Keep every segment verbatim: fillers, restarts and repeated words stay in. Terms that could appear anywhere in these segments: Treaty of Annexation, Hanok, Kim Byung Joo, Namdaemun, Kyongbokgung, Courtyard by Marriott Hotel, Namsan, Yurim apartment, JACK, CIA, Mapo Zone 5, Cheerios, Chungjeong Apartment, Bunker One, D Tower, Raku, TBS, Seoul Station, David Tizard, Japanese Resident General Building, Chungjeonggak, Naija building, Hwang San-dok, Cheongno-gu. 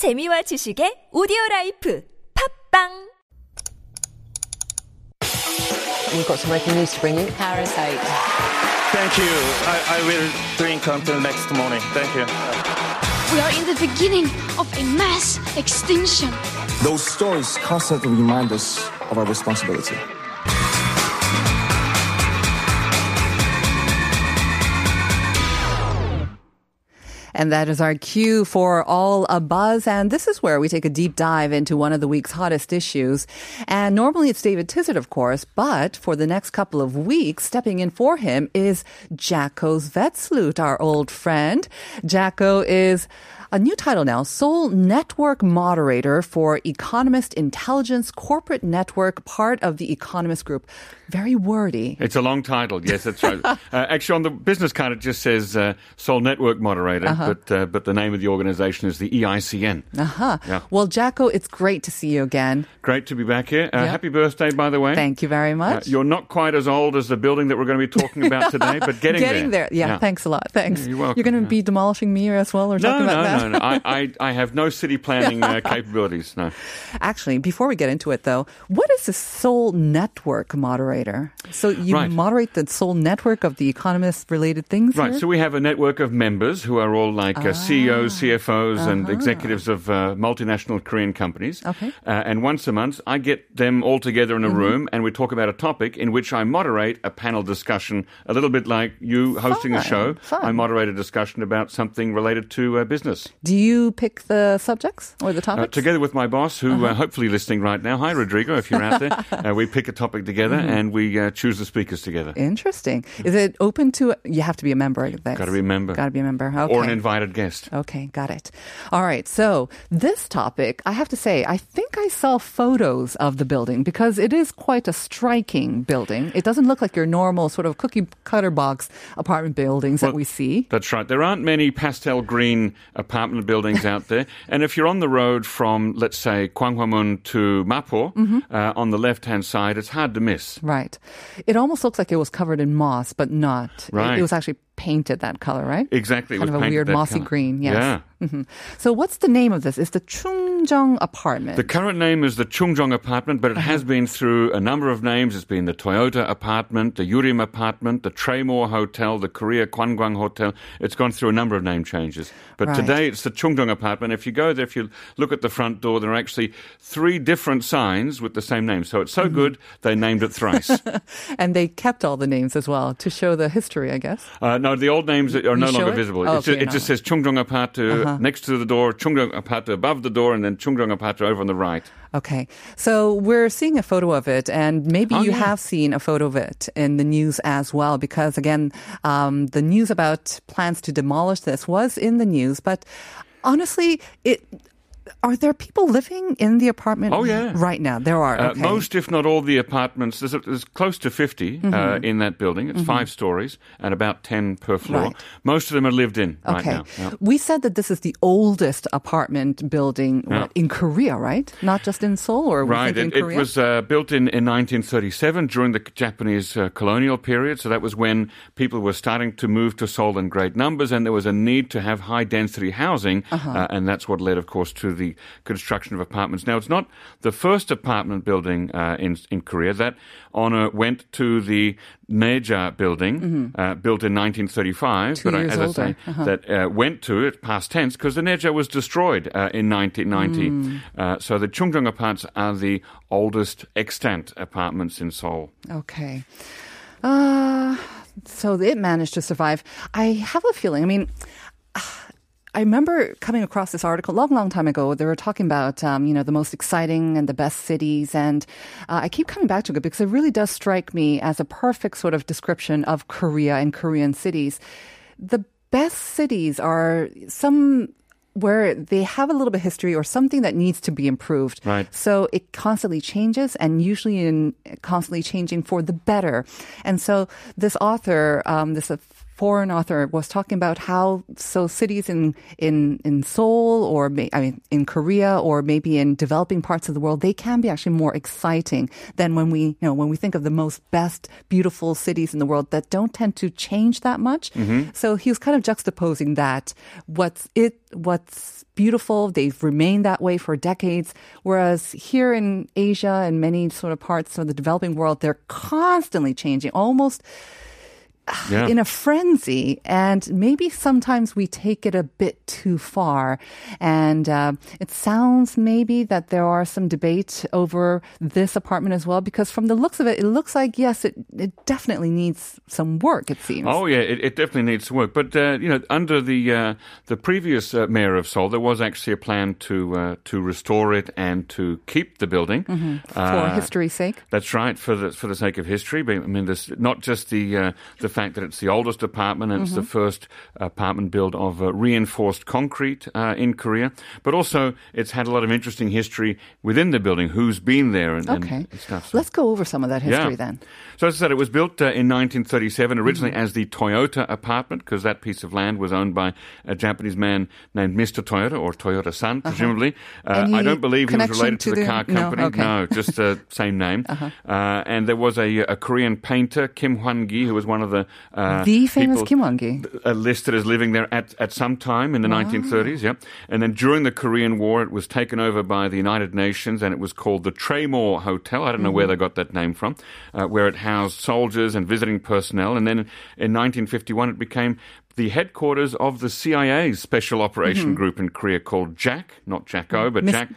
재미와 지식의 오디오라이프 팝빵! We've got some breaking news to bring you. Parasite. Thank you. I, I will drink until next morning. Thank you. We are in the beginning of a mass extinction. Those stories constantly remind us of our responsibility. And that is our cue for All a Buzz. And this is where we take a deep dive into one of the week's hottest issues. And normally it's David Tizard, of course, but for the next couple of weeks, stepping in for him is Jaco Vetsloot, our old friend. Jaco is a new title now, Seoul Network Moderator for Economist Intelligence Corporate Network, part of the Economist Group. Very wordy. It's a long title. Yes, that's right. uh, actually, on the business card, it just says uh, Seoul Network Moderator, uh-huh. but uh, but the name of the organization is the E I C N. Uh-huh. Yeah. Well, Jaco, it's great to see you again. Great to be back here. Uh, yep. Happy birthday, by the way. Thank you very much. Uh, you're not quite as old as the building that we're going to be talking about today, but getting, getting there. Getting there. Yeah, yeah, thanks a lot. Thanks. You're welcome. You're going to yeah. be demolishing me as well or no, talking about no, that? No, no, I, I, I have no city planning uh, capabilities, no. Actually, before we get into it, though, what is the Seoul Network Moderator? So you right. moderate the Seoul Network of the Economist-related things Right, here? So we have a network of members who are all like ah. uh, C E Os, C F Os, uh-huh. and executives of uh, multinational Korean companies. Okay. Uh, and once a month, I get them all together in a mm-hmm. room, and we talk about a topic in which I moderate a panel discussion, a little bit like you hosting Fun. a show. Fun. I moderate a discussion about something related to uh, business. Do you pick the subjects or the topics? Uh, together with my boss, who uh-huh. uh, hopefully listening right now. Hi, Rodrigo, if you're out there. Uh, we pick a topic together mm-hmm. and we uh, choose the speakers together. Interesting. Is it open to... You have to be a member. Got to be a member. Got to be a member. Okay. Or an invited guest. Okay, got it. All right, so this topic, I have to say, I think I saw photos of the building because it is quite a striking building. It doesn't look like your normal sort of cookie-cutter box apartment buildings well, that we see. That's right. There aren't many pastel green apartments apartment buildings out there. And if you're on the road from, let's say, Gwanghwamun to Mapo, mm-hmm. uh, on the left-hand side, it's hard to miss. Right. It almost looks like it was covered in moss, but not. Right. It, it was actually painted that color, right? Exactly. Kind of a weird mossy color. Green, yes. Yeah. Mm-hmm. So what's the name of this? It's the Chungjeong Apartment. The current name is the Chungjeong Apartment, but it uh-huh. has been through a number of names. It's been the Toyota Apartment, the Yurim Apartment, the Traymore Hotel, the Korea Kwangwang Hotel. It's gone through a number of name changes. But right. today it's the Chungjeong Apartment. If you go there, if you look at the front door, there are actually three different signs with the same name. So it's so mm-hmm. good, they named it thrice. And they kept all the names as well to show the history, I guess. Uh, no, the old names are no longer it? visible. Oh, it okay, just, it just says Chungjeong Apartment. Next to the door, Chungjeong Apartment above the door, and then Chungjeong Apartment over on the right. Okay. So we're seeing a photo of it, and maybe oh, you yeah. have seen a photo of it in the news as well, because, again, um, the news about plans to demolish this was in the news. But honestly, it... Are there people living in the apartment oh, yeah. right now? There are. Okay. Uh, most, if not all, the apartments, there's, there's close to fifty mm-hmm. uh, in that building. It's mm-hmm. five stories and about ten per floor. Right. Most of them are lived in okay. right now. Yep. We said that this is the oldest apartment building yeah. what, in Korea, right? Not just in Seoul? Or right. It, it was uh, built in, in nineteen thirty-seven during the Japanese uh, colonial period. So that was when people were starting to move to Seoul in great numbers, and there was a need to have high-density housing, uh-huh. uh, and that's what led, of course, to the the construction of apartments. Now, it's not the first apartment building uh, in, in Korea. That honor went to the Naija building, mm-hmm. uh, built in nineteen thirty-five. Two but years I, as older. I say, uh-huh. that uh, went to it past tense because the Naija was destroyed uh, in nineteen ninety. Mm. Uh, so the Chungjeong apartments are the oldest extant apartments in Seoul. Okay. Uh, so it managed to survive. I have a feeling, I mean... I remember coming across this article a long, long time ago. They were talking about, um, you know, the most exciting and the best cities. And uh, I keep coming back to it because it really does strike me as a perfect sort of description of Korea and Korean cities. The best cities are some... where they have a little bit of history or something that needs to be improved. Right. So it constantly changes and usually in constantly changing for the better. And so this author, um, this foreign author was talking about how so cities in in in Seoul or may, I mean in Korea or maybe in developing parts of the world, they can be actually more exciting than when we you know when we think of the most best beautiful cities in the world that don't tend to change that much. Mm-hmm. So he was kind of juxtaposing that what's it what's beautiful, they've remained that way for decades, whereas here in Asia and many sort of parts of the developing world, they're constantly changing, almost yeah. in a frenzy, and maybe sometimes we take it a bit too far. And uh, it sounds maybe that there are some debate over this apartment as well, because from the looks of it, it looks like, yes, it, it definitely needs some work, it seems. Oh, yeah, it, it definitely needs work. But, uh, you know, under the uh, the previous uh, mayor of Seoul, there was actually a plan to uh, to restore it and to keep the building. Mm-hmm. For uh, history's sake. That's right, for the for the sake of history. But, I mean, this, not just the uh, the fact that it's the oldest apartment and mm-hmm. it's the first apartment built of uh, reinforced concrete uh, in Korea, but also it's had a lot of interesting history within the building, who's been there and, okay. and stuff. So. Let's go over some of that history yeah. then. So as I said, it was built uh, in nineteen thirty-seven originally mm-hmm. as the Toyota apartment, because that piece of land was owned by a Japanese man named Mister Toyota, or Toyota-san presumably. Uh-huh. Uh, I don't believe he was related to, to the, the car company. No, okay. no just the uh, same name. Uh-huh. Uh, and there was a, a Korean painter, Kim Whanki, who was one of the Uh, the famous Kim Whanki. Uh, listed as living there at, at some time in the wow. nineteen thirties, yeah. And then during the Korean War, it was taken over by the United Nations and it was called the Traymore Hotel. I don't know mm-hmm. where they got that name from, uh, where it housed soldiers and visiting personnel. And then in nineteen fifty-one, it became the headquarters of the C I A's Special Operation mm-hmm. Group in Korea called JACK, not Jaco, but Miss- JACK,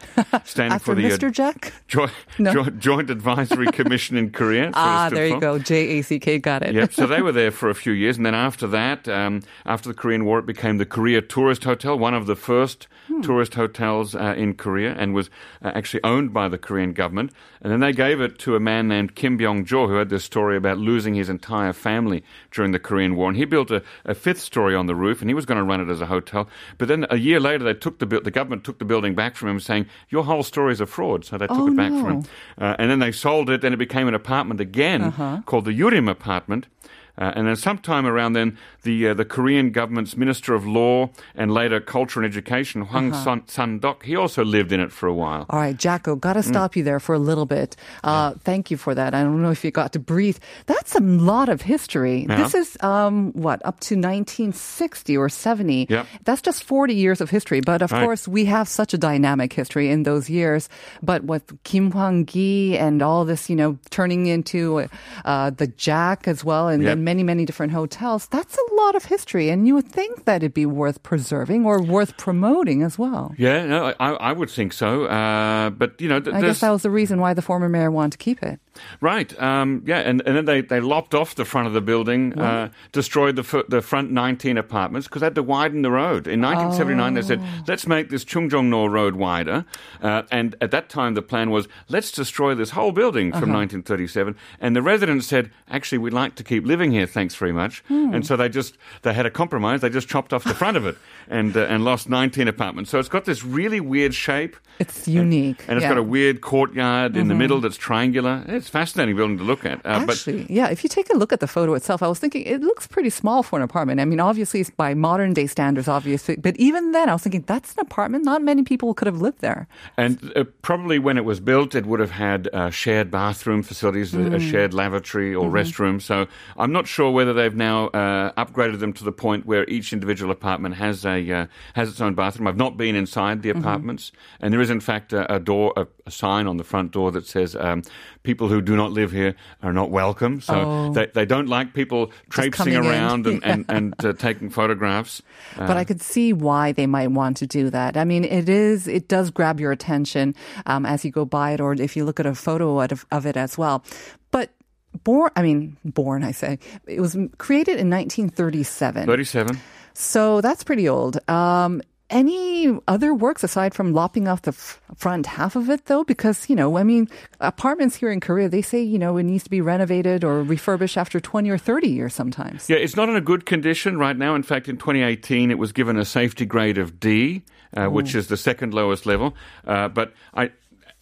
standing for the Mister Uh, Jack? Jo- no. jo- Joint Advisory Commission in Korea. Ah, there you go, J A C K, got it. Yep, so they were there for a few years, and then after that, um, after the Korean War, it became the Korea Tourist Hotel, one of the first hmm. tourist hotels uh, in Korea, and was uh, actually owned by the Korean government. And then they gave it to a man named Kim Byung Joo, who had this story about losing his entire family during the Korean War, and he built a, a fifth story on the roof, and he was going to run it as a hotel. But then a year later, they took the bu- the government took the building back from him, saying your whole story is a fraud. So they took oh, it back no. from him, uh, and then they sold it, and it became an apartment again uh-huh. called the Yurim apartment. Uh, and then sometime around then, the uh, the Korean government's Minister of Law and later Culture and Education, Hwang uh-huh. San-dok, he also lived in it for a while. All right, Jaco, got to stop mm. you there for a little bit. Uh, yeah. Thank you for that. I don't know if you got to breathe. That's a lot of history. Yeah. This is, um, what, up to nineteen sixty or seventy. Yep. That's just forty years of history. But of right. course, we have such a dynamic history in those years. But with Kim Whanki and all this, you know, turning into uh, the Jack as well, and yep. then many, many different hotels, that's a lot of history, and you would think that it'd be worth preserving or worth promoting as well. Yeah, no, I, I would think so. Uh, but, you know, th- I guess that was the reason why the former mayor wanted to keep it. Right, um, yeah, and, and then they, they lopped off the front of the building, right. uh, destroyed the f- the front nineteen apartments because they had to widen the road. In nineteen seventy-nine, oh. they said, let's make this Chungjeongno road wider. Uh, and at that time, the plan was, let's destroy this whole building from uh-huh. nineteen thirty-seven. And the residents said, actually, we'd like to keep living here, thanks very much. Hmm. And so they just, they had a compromise. They just chopped off the front of it and uh, and lost nineteen apartments. So it's got this really weird shape. It's unique. And, and it's yeah. got a weird courtyard mm-hmm. in the middle that's triangular. It's It's fascinating building to look at. Uh, Actually, but yeah, if you take a look at the photo itself, I was thinking it looks pretty small for an apartment. I mean, obviously, it's by modern day standards, obviously. But even then, I was thinking that's an apartment. Not many people could have lived there. And uh, probably when it was built, it would have had uh, shared bathroom facilities, mm. a, a shared lavatory or mm-hmm. restroom. So I'm not sure whether they've now uh, upgraded them to the point where each individual apartment has a uh, has its own bathroom. I've not been inside the apartments. Mm-hmm. And there is, in fact, a, a door, a, a sign on the front door that says um, people who who do not live here are not welcome. So oh. they, they don't like people traipsing around and, and, and uh, taking photographs. But uh, I could see why they might want to do that. I mean, it is it does grab your attention um, as you go by it, or if you look at a photo of, of it as well. But born, I mean, born, I say, it was created in nineteen thirty-seven. thirty-seven. So that's pretty old. Um Any other works aside from lopping off the f- front half of it, though? Because, you know, I mean, apartments here in Korea, they say, you know, it needs to be renovated or refurbished after twenty or thirty years sometimes. Yeah, it's not in a good condition right now. In fact, in twenty eighteen, it was given a safety grade of D, uh, which is the second lowest level. Uh, but I...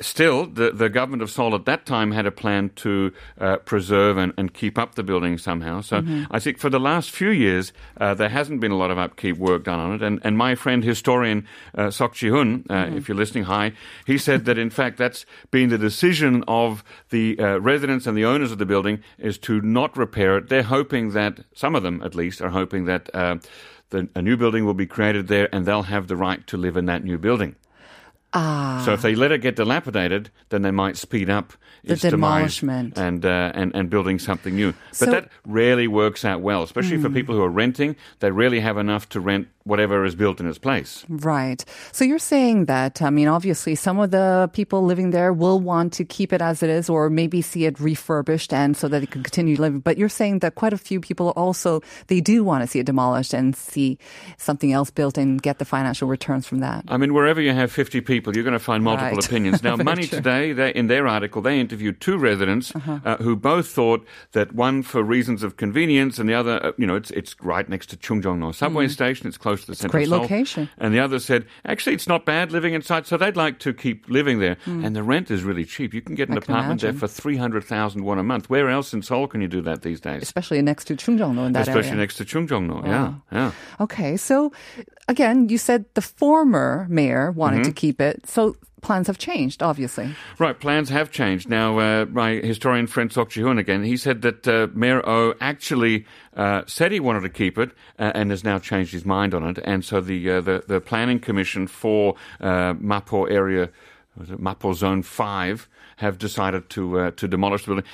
Still, the, the government of Seoul at that time had a plan to uh, preserve and, and keep up the building somehow. So mm-hmm. I think for the last few years, uh, there hasn't been a lot of upkeep work done on it. And, and my friend, historian uh, Seok Jihun, uh, mm-hmm. if you're listening, hi, he said that, in fact, that's been the decision of the uh, residents and the owners of the building is to not repair it. They're hoping that, some of them at least, are hoping that uh, the, a new building will be created there and they'll have the right to live in that new building. Ah. So if they let it get dilapidated, then they might speed up its the demolishment and, uh, and and building something new. So, but that rarely works out well, especially mm. for people who are renting. They rarely have enough to rent whatever is built in its place. Right. So you're saying that, I mean, obviously some of the people living there will want to keep it as it is or maybe see it refurbished and so that it can continue living. But you're saying that quite a few people also, they do want to see it demolished and see something else built and get the financial returns from that. I mean, wherever you have fifty people, you're going to find multiple right. opinions. Now, Money true. Today, they, in their article, they interviewed two residents uh-huh. uh, who both thought that one for reasons of convenience and the other, uh, you know, it's it's right next to Chungjeongno subway mm. station. It's close to the it's centre of Seoul. It's a great location. And the other said, actually, it's not bad living inside, so they'd like to keep living there. Mm. And the rent is really cheap. You can get an I apartment there for three hundred thousand won a month. Where else in Seoul can you do that these days? Especially next to Chungjeongno in that Especially area. Especially next to Chungjeongno, oh. yeah, yeah. Okay, so again, you said the former mayor wanted mm-hmm. to keep it. So plans have changed, obviously. Right, plans have changed. Now, uh, my historian friend Seok Jihun again, he said that uh, Mayor Oh actually uh, said he wanted to keep it uh, and has now changed his mind on it. And so the uh, the, the Planning Commission for uh, Mapo area, was it Mapo Zone five, have decided to uh, to demolish the building.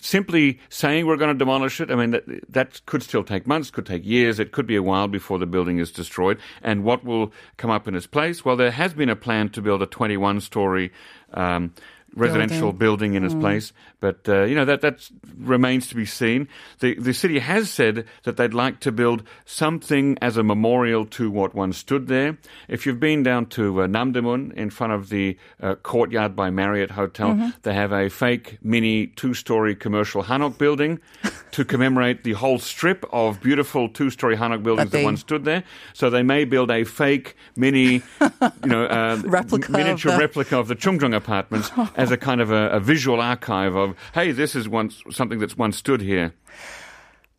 Simply saying we're going to demolish it, I mean, that, that could still take months, could take years. It could be a while before the building is destroyed. And what will come up in its place? Well, there has been a plan to build a twenty-one-story um, residential building, building in mm. its place. But, uh, you know, that that's, remains to be seen. The, the city has said that they'd like to build something as a memorial to what once stood there. If you've been down to uh, Namdaemun in front of the uh, Courtyard by Marriott Hotel, mm-hmm. they have a fake mini two-story commercial Hanok building to commemorate the whole strip of beautiful two-story Hanok buildings that, they... that once stood there. So they may build a fake mini, you know, uh, replica miniature of the... replica of the Chungjeong Apartments as a kind of a, a visual archive of, hey, this is once something that's once stood here.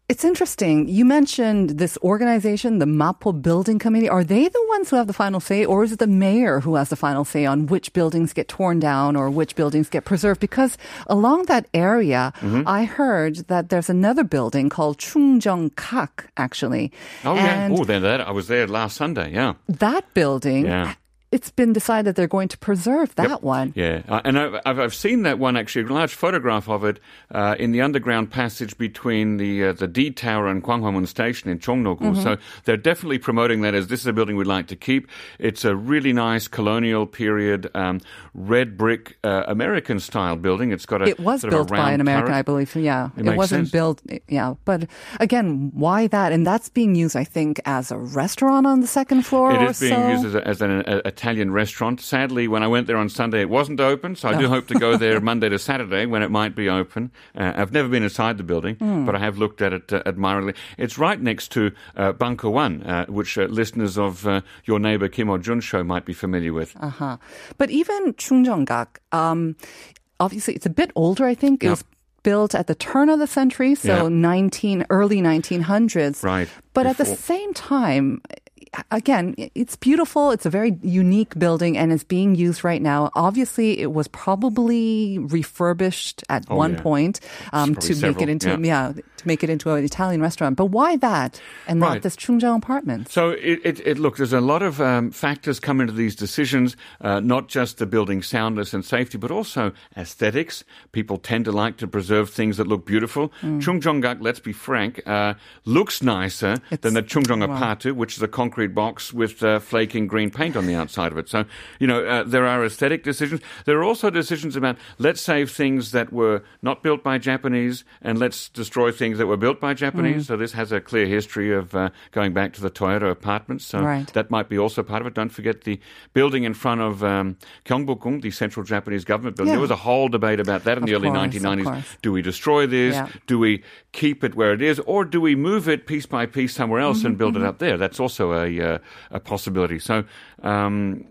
It's interesting. You mentioned this organization, the Mapo Building Committee. Are they the ones who have the final say, or is it the mayor who has the final say on which buildings get torn down or which buildings get preserved? Because along that area, mm-hmm. I heard that there's another building called Chungjeonggak, actually. Oh, and yeah. Oh, there, there. I was there last Sunday, yeah. That building... Yeah. It's been decided they're going to preserve that yep. one. Yeah, uh, and I've, I've seen that one, actually, a large photograph of it uh, in the underground passage between the uh, the D Tower and Gwanghwamun Station in Cheongno-gu. Mm-hmm. So they're definitely promoting that as this is a building we'd like to keep. It's a really nice colonial period, um, red brick, uh, American-style building. It's got a It was sort built of a round by an American, turret. I believe, yeah. It, it wasn't sense. built, yeah. But again, why that? And that's being used, I think, as a restaurant on the second floor It is being so? used as, a, as an a, a Italian restaurant. Sadly, when I went there on Sunday, it wasn't open, so I do hope to go there Monday to Saturday when it might be open. Uh, I've never been inside the building, mm. but I have looked at it uh, admiringly. It's right next to uh, Bunker One, uh, which uh, listeners of uh, Your Neighbor Kim Whanki show might be familiar with. Uh-huh. But even Chungjeonggak, um, obviously it's a bit older, I think. It yeah. was built at the turn of the century, so yeah. nineteen early nineteen hundreds. Right. But Before. at the same time... Again, it's beautiful. It's a very unique building and it's being used right now. Obviously, it was probably refurbished at oh, one yeah. point um, to several. make it into yeah. yeah to make it into an Italian restaurant. But why that and right. not this Chungjeong apartment? So it, it, it look, there's a lot of um, factors come into these decisions. Uh, not just the building soundness and safety, but also aesthetics. People tend to like to preserve things that look beautiful. Mm. Chungjeonggak, let's be frank, uh, looks nicer it's, than the Chungjeong wow. Apartment, which is a concrete box with uh, flaking green paint on the outside of it. So, you know, uh, there are aesthetic decisions. There are also decisions about let's save things that were not built by Japanese and let's destroy things that were built by Japanese. Mm. So this has a clear history of uh, going back to the Toyota apartments. So right. that might be also part of it. Don't forget the building in front of um, Kyongbokgung, the central Japanese government building. Yeah. There was a whole debate about that in of the early course, nineteen nineties. Do we destroy this? Yeah. Do we keep it where it is? Or do we move it piece by piece somewhere else mm-hmm, and build mm-hmm. it up there? That's also a A, uh, a possibility. So Um,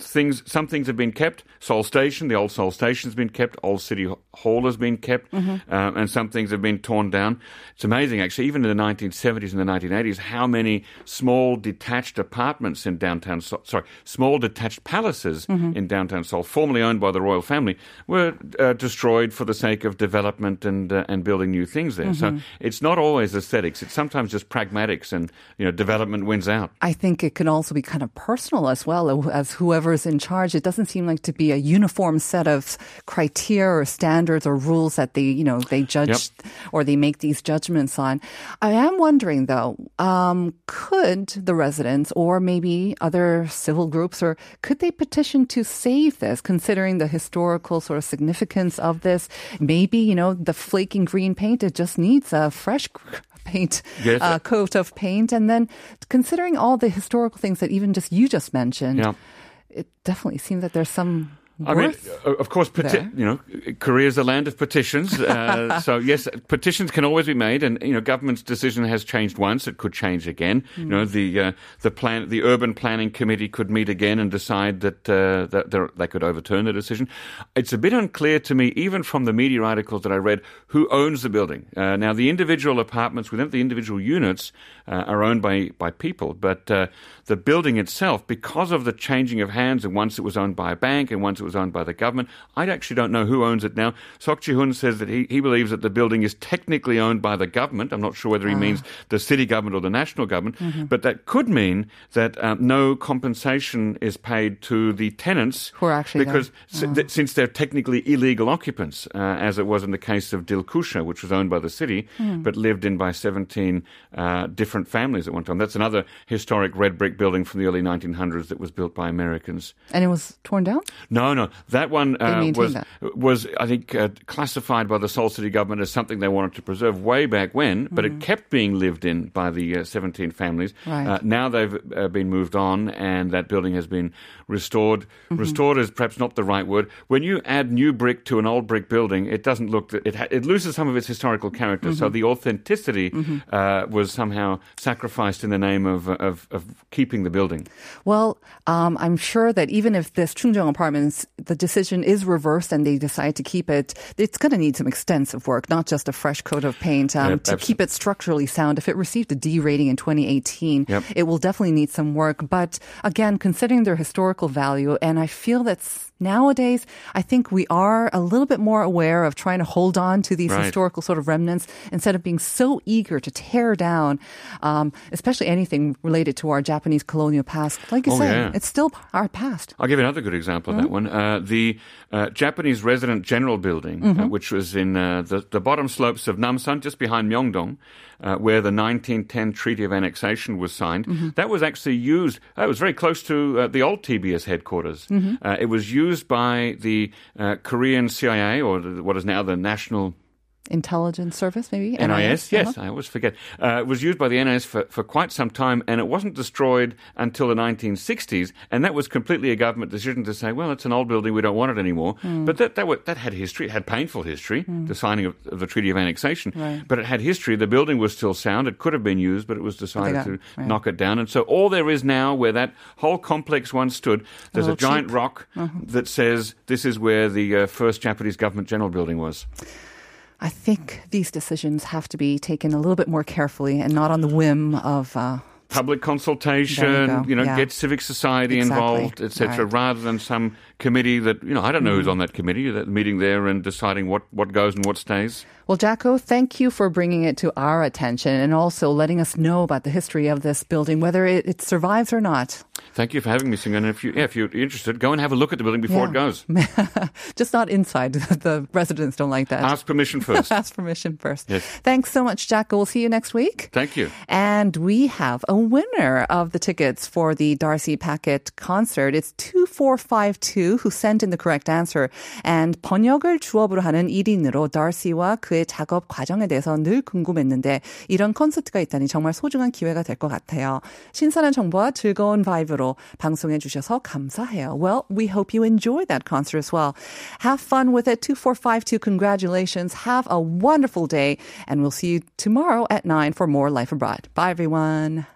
things, some things have been kept. Seoul Station, the old Seoul Station has been kept. Old City Hall has been kept. Mm-hmm. Um, and some things have been torn down. It's amazing, actually, even in the nineteen seventies and the nineteen eighties, how many small detached apartments in downtown Seoul, sorry, small detached palaces mm-hmm. in downtown Seoul, formerly owned by the royal family, were uh, destroyed for the sake of development and uh, and building new things there. Mm-hmm. So it's not always aesthetics. It's sometimes just pragmatics and, you know, development wins out. I think it can also be kind of personal as well as whoever's in charge. It doesn't seem like to be a uniform set of criteria or standards or rules that they, you know, they judge yep. or they make these judgments on. I am wondering though, um, could the residents or maybe other civil groups, or could they petition to save this, considering the historical sort of significance of this? Maybe, you know, the flaking green paint, it just needs a fresh paint, yes. uh, coat of paint. And then considering all the historical things that even just you just mentioned, yeah. it definitely seems that there's some worth. I mean, of course, peti- you know, Korea is a land of petitions. Uh, so yes, petitions can always be made, and you know, government's decision has changed once; it could change again. Mm. You know, the uh, the plan, the urban planning committee could meet again and decide that uh, that they could overturn the decision. It's a bit unclear to me, even from the media articles that I read, who owns the building. Uh, now, the individual apartments within the individual units uh, are owned by by people, but uh, the building itself, because of the changing of hands, and once it was owned by a bank, and once it was owned by the government. I actually don't know who owns it now. Seok Jihun says that he, he believes that the building is technically owned by the government. I'm not sure whether he ah. means the city government or the national government, mm-hmm. but that could mean that um, no compensation is paid to the tenants who are actually because oh. s- th- since they're technically illegal occupants, uh, as it was in the case of Dilkusha, which was owned by the city, mm. but lived in by seventeen uh, different families at one time. That's another historic red brick building from the early nineteen hundreds that was built by Americans. And it was torn down? No, No, no, that one uh, was, that. was, I think, uh, classified by the Seoul City government as something they wanted to preserve way back when, but mm-hmm. it kept being lived in by the uh, seventeen families. Right. Uh, now they've uh, been moved on, and that building has been restored. Mm-hmm. Restored is perhaps not the right word. When you add new brick to an old brick building, it doesn't look, it, ha- it loses some of its historical character. Mm-hmm. So the authenticity mm-hmm. uh, was somehow sacrificed in the name of, of, of keeping the building. Well, um, I'm sure that even if this Chungjeong Apartment, the decision is reversed and they decide to keep it, it's going to need some extensive work, not just a fresh coat of paint, um, yep, to absolutely. Keep it structurally sound. If it received a D rating in twenty eighteen, yep. it will definitely need some work. But again, considering their historical value, and I feel that's nowadays, I think we are a little bit more aware of trying to hold on to these right. historical sort of remnants instead of being so eager to tear down, um, especially anything related to our Japanese colonial past. Like you oh, said, yeah. it's still our past. I'll give you another good example of mm-hmm. that one. Uh, the uh, Japanese Resident General Building, mm-hmm. uh, which was in uh, the, the bottom slopes of Namsan, just behind Myeongdong, uh, where the nineteen ten Treaty of Annexation was signed. Mm-hmm. That was actually used, uh, it was very close to uh, the old T B S headquarters. Mm-hmm. Uh, it was used by the uh, Korean C I A, or the, what is now the National Intelligence Service, maybe? N I S, N I S yes, I always forget. Uh, it was used by the N I S for, for quite some time, and it wasn't destroyed until the nineteen sixties, and that was completely a government decision to say, well, it's an old building, we don't want it anymore. Mm. But that, that that had history, it had painful history, mm. the signing of, of the Treaty of Annexation, right. but it had history, the building was still sound, it could have been used, but it was decided got, to right. knock it down. And so all there is now where that whole complex once stood, there's a, a giant cheap. rock uh-huh. that says this is where the uh, first Japanese government general building was. I think these decisions have to be taken a little bit more carefully and not on the whim of... Uh public consultation, you, you know, yeah. get civic society exactly. involved, et cetera, right. rather than some committee that, you know, I don't know mm. who's on that committee, that meeting there and deciding what, what goes and what stays. Well, Jaco, thank you for bringing it to our attention and also letting us know about the history of this building, whether it, it survives or not. Thank you for having me, Singa. And if, you, yeah, if you're interested, go and have a look at the building before yeah. it goes. Just not inside. The residents don't like that. Ask permission first. Ask permission first. Yes. Thanks so much, Jaco. We'll see you next week. Thank you. And we have a winner of the tickets for the Darcy Packet concert. It's two four five two who sent in the correct answer. And 번역을 주업으로 하는 일 인으로 Darcy와 그의 작업 과정에 대해서 늘 궁금했는데 이런 콘서트가 있다니 정말 소중한 기회가 될 것 같아요. 신선한 정보와 즐거운 바이브로 방송해 주셔서 감사해요. Well, we hope you enjoy that concert as well. Have fun with it. two four five two, congratulations. Have a wonderful day. And we'll see you tomorrow at nine for more Life Abroad. Bye, everyone.